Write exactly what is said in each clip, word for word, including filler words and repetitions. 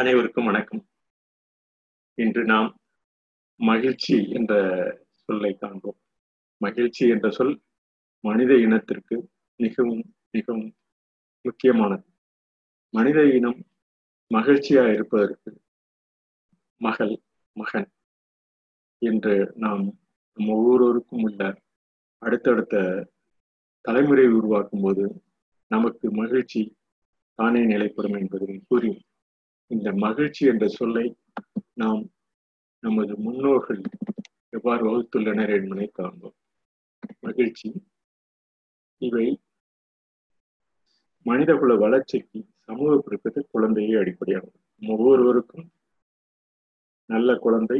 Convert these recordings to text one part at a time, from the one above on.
அனைவருக்கும் வணக்கம். இன்று நாம் மகிழ்ச்சி என்ற சொல்லை காண்போம். மகிழ்ச்சி என்ற சொல் மனித இனத்திற்கு மிகவும் மிகவும் முக்கியமானது. மனித இனம் மகிழ்ச்சியாக இருப்பதற்கு மகள் மகன் என்று நாம் நம் ஒவ்வொருவருக்கும் உள்ள அடுத்தடுத்த தலைமுறையை உருவாக்கும் போது நமக்கு மகிழ்ச்சி தானே நிலைப்படும் என்பதை கூறி, இந்த மகிழ்ச்சி என்ற சொல்லை நாம் நமது முன்னோர்கள் எவ்வாறு வகுத்துள்ளனர் என்பதை காண்போம். மகிழ்ச்சி இவை மனிதகுல வளர்ச்சிக்கு, சமூக குறிப்பிட்ட குழந்தையை அடிப்படையாகும். ஒவ்வொருவருக்கும் நல்ல குழந்தை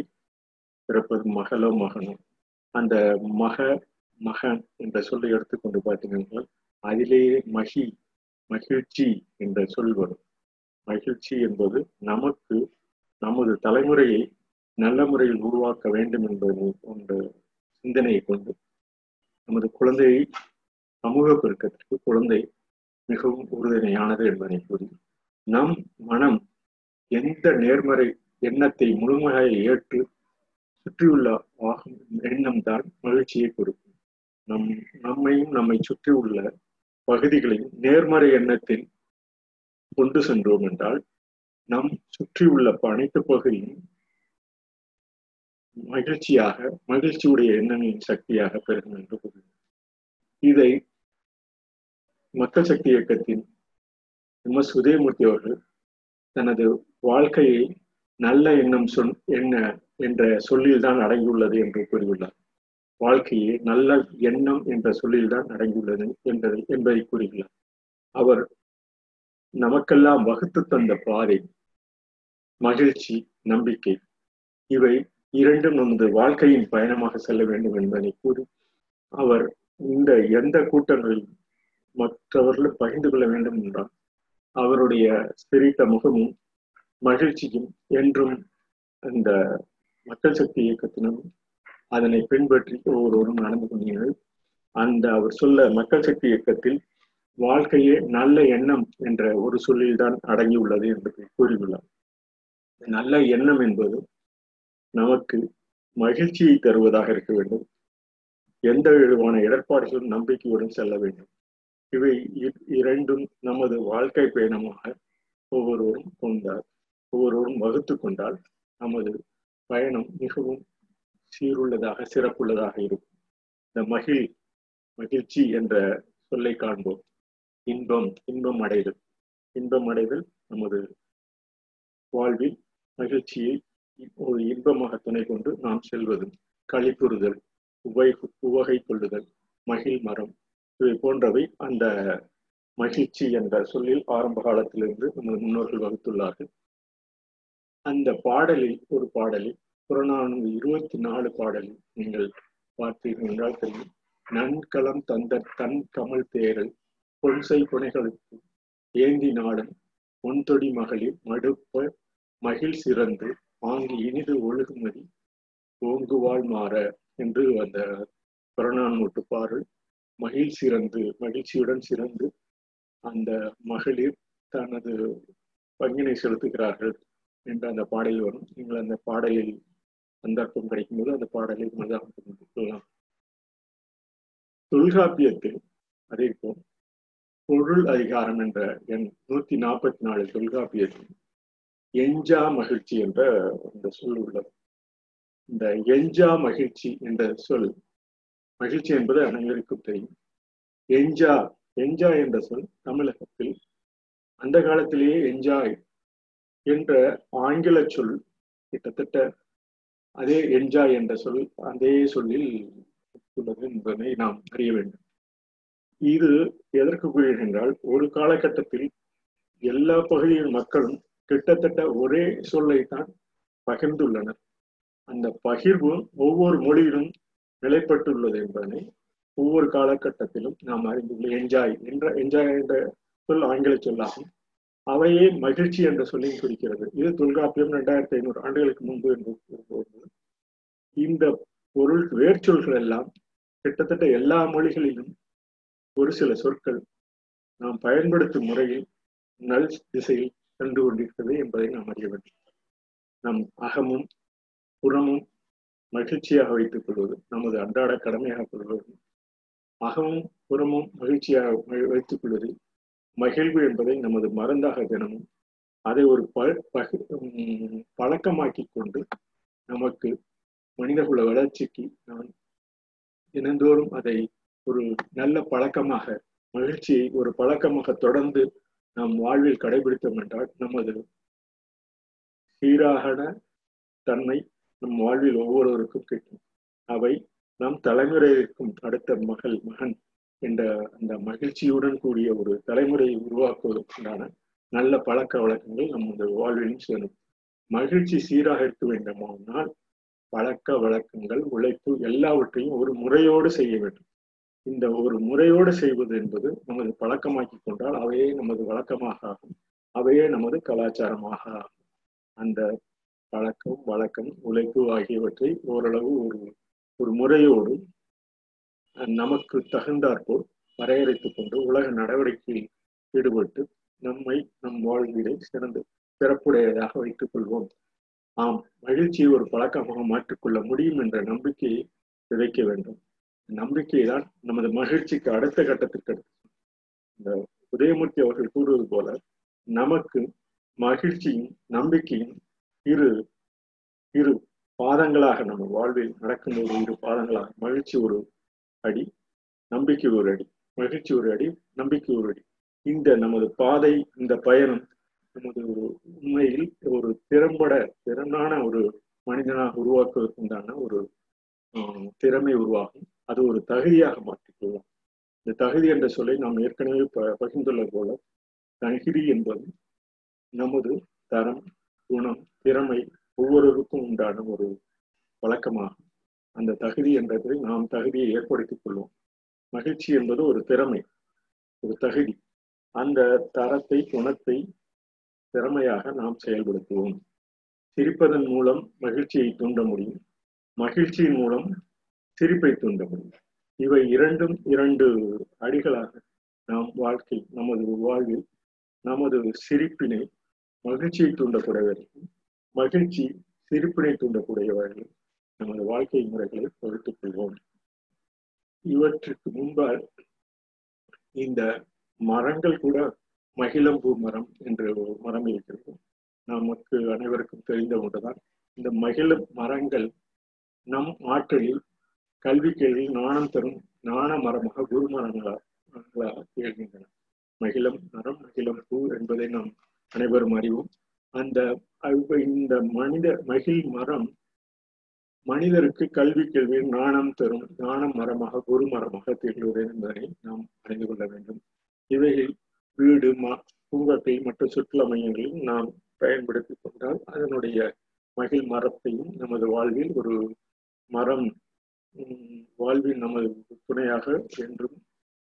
பிறப்பது மகளோ மகனோ. அந்த மக மகன் என்ற சொல்லை எடுத்துக்கொண்டு பார்த்தீங்கன்னா அதிலேயே மகி மகிழ்ச்சி என்ற சொல் வரும். மகிழ்ச்சி என்பது நமக்கு நமது தலைமுறையை நல்ல முறையில் உருவாக்க வேண்டும் என்பது போன்ற சிந்தனையை கொண்டு நமது குழந்தையை சமூக பெருக்கத்திற்கு குழந்தை மிகவும் உறுதுணையானது என்பதை கூறி, நம் மனம் எந்த நேர்மறை எண்ணத்தை முழுமையாக ஏற்று சுற்றியுள்ள ஆகும் எண்ணம் தான் மகிழ்ச்சியை கொடுக்கும். நம் நம்மையும் நம்மை சுற்றி உள்ள பகுதிகளையும் நேர்மறை எண்ணத்தில் கொண்டு சென்றோம் என்றால் நம் சுற்றியுள்ள அனைத்து பகுதியும் மகிழ்ச்சியாக, மகிழ்ச்சியுடைய எண்ணங்களின் சக்தியாக பெறும் என்று கூறுகிறது. இதை மக்கள் சக்தி இயக்கத்தின் எம் எஸ் உதயமூர்த்தி அவர்கள் தனது வாழ்க்கையை நல்ல எண்ணம் சொல் என்ன என்ற சொல்லில்தான் அடங்கியுள்ளது என்று கூறியுள்ளார். வாழ்க்கையே நல்ல எண்ணம் என்ற சொல்லில்தான் அடங்கியுள்ளது என்பதை என்பதை கூறுகிறார். அவர் நமக்கெல்லாம் வகுத்து தந்த பாதை மகிழ்ச்சி, நம்பிக்கை இவை இரண்டும் நமது வாழ்க்கையின் பயணமாக செல்ல வேண்டும் என்பதை கூறி, அவர் இந்த எந்த கூட்டங்களில் மற்றவர்களும் பகிர்ந்து கொள்ள வேண்டும் என்றால் அவருடைய சிரித்த முகமும் மகிழ்ச்சியும் என்றும் அந்த மக்கள் சக்தி இயக்கத்தினும் அதனை பின்பற்றி ஒவ்வொருவரும் நடந்து கொண்டீர்கள். அந்த அவர் சொல்ல மக்கள் சக்தி இயக்கத்தில் வாழ்க்கையே நல்ல எண்ணம் என்ற ஒரு சொல்லில்தான் அடங்கியுள்ளது என்று கூறியுள்ளார். நல்ல எண்ணம் என்பது நமக்கு மகிழ்ச்சியை தருவதாக இருக்க வேண்டும். எந்த விதமான இடர்பாடுகளும் நம்பிக்கையுடன் செல்ல வேண்டும். இவை இரண்டும் நமது வாழ்க்கை பயணமாக ஒவ்வொருவரும் கொண்டால் ஒவ்வொருவரும் வகுத்து கொண்டால் நமது பயணம் மிகவும் சீருள்ளதாக, சிறப்புள்ளதாக இருக்கும். இந்த மகிழ் மகிழ்ச்சி என்ற சொல்லை காண்போம். இன்பம் இன்பம் அடைதல் இன்பம் அடைதல் நமது வாழ்வில் மகிழ்ச்சியை ஒரு இன்பமாக துணை கொண்டு நாம் செல்வது, களிப்புறுதல், உபை உவகை கொள்ளுதல், மகிழ் மரம் இவை போன்றவை அந்த மகிழ்ச்சி என்ற சொல்லில் ஆரம்ப காலத்திலிருந்து நமது முன்னோர்கள் வகுத்துள்ளார்கள். அந்த பாடலில் ஒரு பாடலில் புறநானூறு இருபத்தி நாலு பாடலில் நீங்கள் பார்த்தீர்கள் என்றால் தெரியும். நன்கலம் தந்த தன் கமல் தேரல் பொன்சை புனைகளுக்கு ஏந்தி நாடன் ஒன்தொடி மகளிர் மடுப்ப மகிழ் சிறந்து ஆங்கி இனிது ஒழுகுமதி ஓங்குவாள் மாற என்று அந்த புறநானூற்று பாடல் மகிழ் சிறந்து மகிழ்ச்சியுடன் சிறந்து அந்த மகளிர் தனது பங்கினை செலுத்துகிறார்கள் என்ற அந்த பாடலில் வரும். நீங்கள் அந்த பாடலில் சந்தர்ப்பம் கிடைக்கும்போது அந்த பாடலில் மனதாகலாம். தொல்காப்பியத்தில் அதே போல் பொருள் அதிகாரம் என்ற எண் நூத்தி நாற்பத்தி நாலு தொல்காப்பியத்தில் எஞ்சா மகிழ்ச்சி என்ற அந்த சொல் உள்ளது. இந்த எஞ்சா மகிழ்ச்சி என்ற சொல், மகிழ்ச்சி என்பது அனைவருக்கும் தெரியும். எஞ்சா எஞ்சா என்ற சொல் தமிழகத்தில் அந்த காலத்திலேயே என்ஜாய் என்ற ஆங்கில சொல் கிட்டத்தட்ட அதே என்ஜாய் என்ற சொல் அதே சொல்லில் உள்ளது என்பதை நாம் அறிய வேண்டும். இது எதற்கு கூறுகிறேன் என்றால், ஒரு காலகட்டத்தில் எல்லா பகுதியின் மக்களும் கிட்டத்தட்ட ஒரே சொல்லைத்தான் பகிர்ந்துள்ளனர். அந்த பகிர்வு ஒவ்வொரு மொழியிலும் நிலைப்பட்டுள்ளது என்பதனை ஒவ்வொரு காலகட்டத்திலும் நாம் அறிந்துள்ள. என்ஜாய் என்ற என்ஜாய் என்ற சொல் ஆங்கில சொல்லாகும். அவையே மகிழ்ச்சி என்ற சொல்லியும் குறிக்கிறது. இது தொல்காப்பியம் ரெண்டாயிரத்தி ஐநூறு ஆண்டுகளுக்கு முன்பு என்று கூறுகிறது. இந்த பொருள் வேர்ச்சொல்கள் எல்லாம் கிட்டத்தட்ட எல்லா மொழிகளிலும் ஒரு சில சொற்கள் நாம் பயன்படுத்தும் முறையில் நல் திசையில் சென்று கொண்டிருக்கிறது என்பதை நாம் அறிய வேண்டும். நம் அகமும் புறமும் மகிழ்ச்சியாக வைத்துக் கொள்வது நமது அன்றாட கடமையாக கொள்வது. அகமும் புறமும் மகிழ்ச்சியாக வைத்துக் கொள்வதில் மகிழ்வு என்பதை நமது மருந்தாக தினமும் அதை ஒரு பழக்கமாக்கி கொண்டு நமக்கு மனிதகுல வளர்ச்சிக்கு நாம் தினந்தோறும் அதை ஒரு நல்ல பழக்கமாக மகிழ்ச்சியை ஒரு பழக்கமாக தொடர்ந்து நாம் வாழ்வில் கடைபிடித்தோம் என்றால் நமது சீரான தன்மை நம் வாழ்வில் ஒவ்வொருவருக்கும் கிட்டும். அவை நம் தலைமுறைக்கும் அடுத்த மகள் மகன் என்ற அந்த மகிழ்ச்சியுடன் கூடிய ஒரு தலைமுறையை உருவாக்குவதற்குண்டான நல்ல பழக்க வழக்கங்கள் நம் இந்த வாழ்விலும் சேரும். மகிழ்ச்சி சீராக இருக்க வேண்டுமானால் பழக்க வழக்கங்கள் உழைப்பு எல்லாவற்றையும் ஒரு முறையோடு செய்ய வேண்டும். இந்த ஒரு முறையோடு செய்வது என்பது நமது பழக்கமாக்கி கொண்டால் அவையே நமது வழக்கமாக ஆகும், அவையே நமது கலாச்சாரமாக ஆகும். அந்த பழக்கம் வழக்கம் உழைப்பு ஆகியவற்றை ஓரளவு ஒரு ஒரு முறையோடு நமக்கு தகுந்தாற்போல் வரையறைத்து கொண்டு உலக நடவடிக்கையில் ஈடுபட்டு நம்மை நம் வாழ்விலை சிறந்து சிறப்புடையதாக வைத்துக் கொள்வோம். ஆம், மகிழ்ச்சியை ஒரு பழக்கமாக மாற்றிக்கொள்ள முடியும் என்ற நம்பிக்கையை விதைக்க வேண்டும். நம்பிக்கை தான் நமது மகிழ்ச்சிக்கு அடுத்த கட்டத்திற்கு அடுத்து. இந்த உதயமூர்த்தி அவர்கள் கூறுவது போல நமக்கு மகிழ்ச்சியும் நம்பிக்கையும் இரு இரு பாதங்களாக நம்ம வாழ்வில் நடக்கும் ஒரு இரு பாதங்களாக மகிழ்ச்சி ஒரு அடி, நம்பிக்கை ஒரு அடி, மகிழ்ச்சி ஒரு அடி, நம்பிக்கை ஒரு அடி. இந்த நமது பாதை இந்த பயணம் நமது ஒரு உண்மையில் ஒரு திறம்பட திறனான ஒரு மனிதனாக உருவாக்குவதற்குண்டான ஒரு திறமை உருவாகும். அது ஒரு தகுதியாக மாற்றிக்கொள்வோம். இந்த தகுதி என்ற சொல்லை நாம் ஏற்கனவே ப பகிர்ந்துள்ள போல தகுதி என்பது நமது தரம் குணம் திறமை ஒவ்வொருவருக்கும் உண்டான ஒரு வழக்கமாகும். அந்த தகுதி என்றதை நாம் தகுதியை ஏற்படுத்திக் கொள்வோம். மகிழ்ச்சி என்பது ஒரு திறமை ஒரு தகுதி. அந்த தரத்தை குணத்தை திறமையாக நாம் செயல்படுத்துவோம். சிரிப்பதன் மூலம் மகிழ்ச்சியை தூண்ட முடியும், மகிழ்ச்சியின் மூலம் சிரிப்பை தூண்ட முடியும். இவை இரண்டும் இரண்டு அடிகளாக நாம் வாழ்க்கை நமது வாழ்வில் நமது சிரிப்பினை மகிழ்ச்சியை தூண்டக்கூடியவர்களும் மகிழ்ச்சி சிரிப்பினை தூண்டக்கூடியவர்களும் நமது வாழ்க்கை முறைகளை பொறுத்துக் கொள்வோம். இவற்றுக்கு முன்பால் இந்த மரங்கள் கூட மகிழம்பூ மரம் என்று மரம் இருக்கிறது. நமக்கு அனைவருக்கும் தெரிந்த ஒன்றுதான். இந்த மகிழம் மரங்கள் நம் ஆற்றலில் கல்வி கேள்வியில் நாணம் தரும் நாண மரமாக குரு மரங்களாக திகழ்கின்றன. மகிழம் மரம் மகிழம் பூ என்பதை நாம் அனைவரும் அறிவோம். அந்த இந்த மனித மகிழ் மரம் மனிதருக்கு கல்வி கேள்வியில் நாணம் தரும் நாண மரமாக குரு மரமாக திகழ்வது என்பதை நாம் அறிந்து கொள்ள வேண்டும். இவைகள் வீடு ம பூங்காக்கள் மற்றும் சுற்றுலா மையங்களில் நாம் பயன்படுத்தி கொண்டால் அதனுடைய மகிழ் மரத்தையும் நமது வாழ்வில் ஒரு மரம் வாழ்வில் நமது துணையாக என்றும்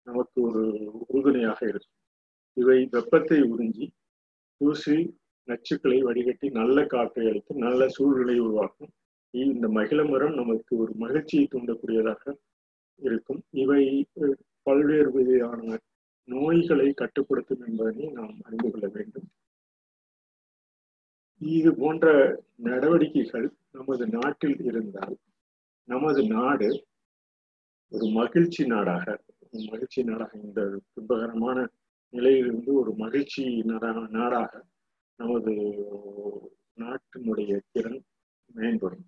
நமக்கு ஒரு உறுதுணையாக இருக்கும். இவை வெப்பத்தை உறிஞ்சி தூசி நச்சுக்களை வடிகட்டி நல்ல காற்றை அளித்து நல்ல சூழ்நிலை உருவாக்கும். இந்த மகிழ மரம் நமக்கு ஒரு மகிழ்ச்சியை தூண்டக்கூடியதாக இருக்கும். இவை பல்வேறு விதமான நோய்களை கட்டுப்படுத்தும் என்பதை நாம் அறிந்து கொள்ள வேண்டும். இது போன்ற நடவடிக்கைகள் நமது நாட்டில் இருந்தால் நமது நாடு ஒரு மகிழ்ச்சி நாடாக மகிழ்ச்சி நாடாக இந்த துன்பகரமான நிலையிலிருந்து ஒரு மகிழ்ச்சி நாடாக நமது நாட்டினுடைய திறன் மேம்படும்.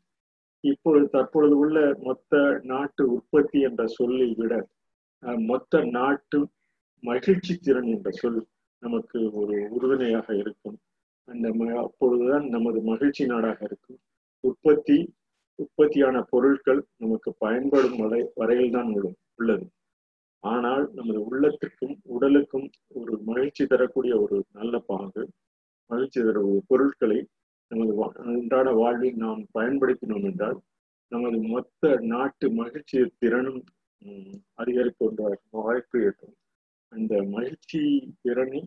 இப்பொழுது தற்பொழுது உள்ள மொத்த நாட்டு உற்பத்தி என்ற சொல்லை விட மொத்த நாட்டு மகிழ்ச்சி திறன் என்ற சொல் நமக்கு ஒரு உறுதுணையாக இருக்கும். அந்த ம அப்பொழுதுதான் நமது மகிழ்ச்சி நாடாக இருக்கும். உற்பத்தி உற்பத்தியான பொருட்கள் நமக்கு பயன்படும் வரை வரையில் தான் உள்ளது. ஆனால் நமது உள்ளத்திற்கும் உடலுக்கும் ஒரு மகிழ்ச்சி தரக்கூடிய ஒரு நல்ல பங்கு மகிழ்ச்சி தர பொருட்களை நமது அன்றாட வாழ்வில் நாம் பயன்படுத்தினோம் என்றால் நமது மொத்த நாட்டு மகிழ்ச்சி திறனும் அதிகரித்து கொண்ட வாய்ப்பு ஏற்படும். அந்த மகிழ்ச்சி திறனை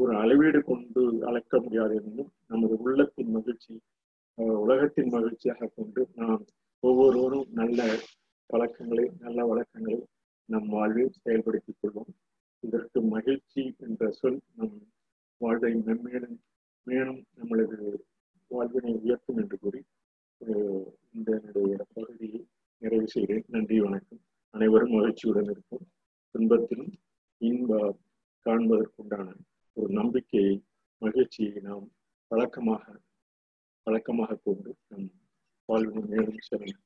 ஒரு அளவீடு கொண்டு அளக்க முடியாது என்றும் நமது உள்ளத்தின் மகிழ்ச்சி உலகத்தின் மகிழ்ச்சியாக கொண்டு நாம் ஒவ்வொருவரும் நல்ல பழக்கங்களை நல்ல வழக்கங்களை நம் வாழ்வில் செயல்படுத்திக் கொள்வோம். இதற்கு மகிழ்ச்சி என்ற சொல் நம் வாழ்வை மென்மேலும் மேலும் நம்மளது வாழ்வினை உயர்த்தும் என்று கூறி இந்த என்னுடைய பகுதியை நிறைவு செய்கிறேன். நன்றி, வணக்கம். அனைவரும் மகிழ்ச்சியுடன் இருக்கும், துன்பத்திலும் இன்ப காண்பதற்குண்டான ஒரு நம்பிக்கையை, மகிழ்ச்சியை நாம் பழக்கமாக பழக்கமாக கொண்டு நம் வாழ்வினை மேலும் செல்லும்.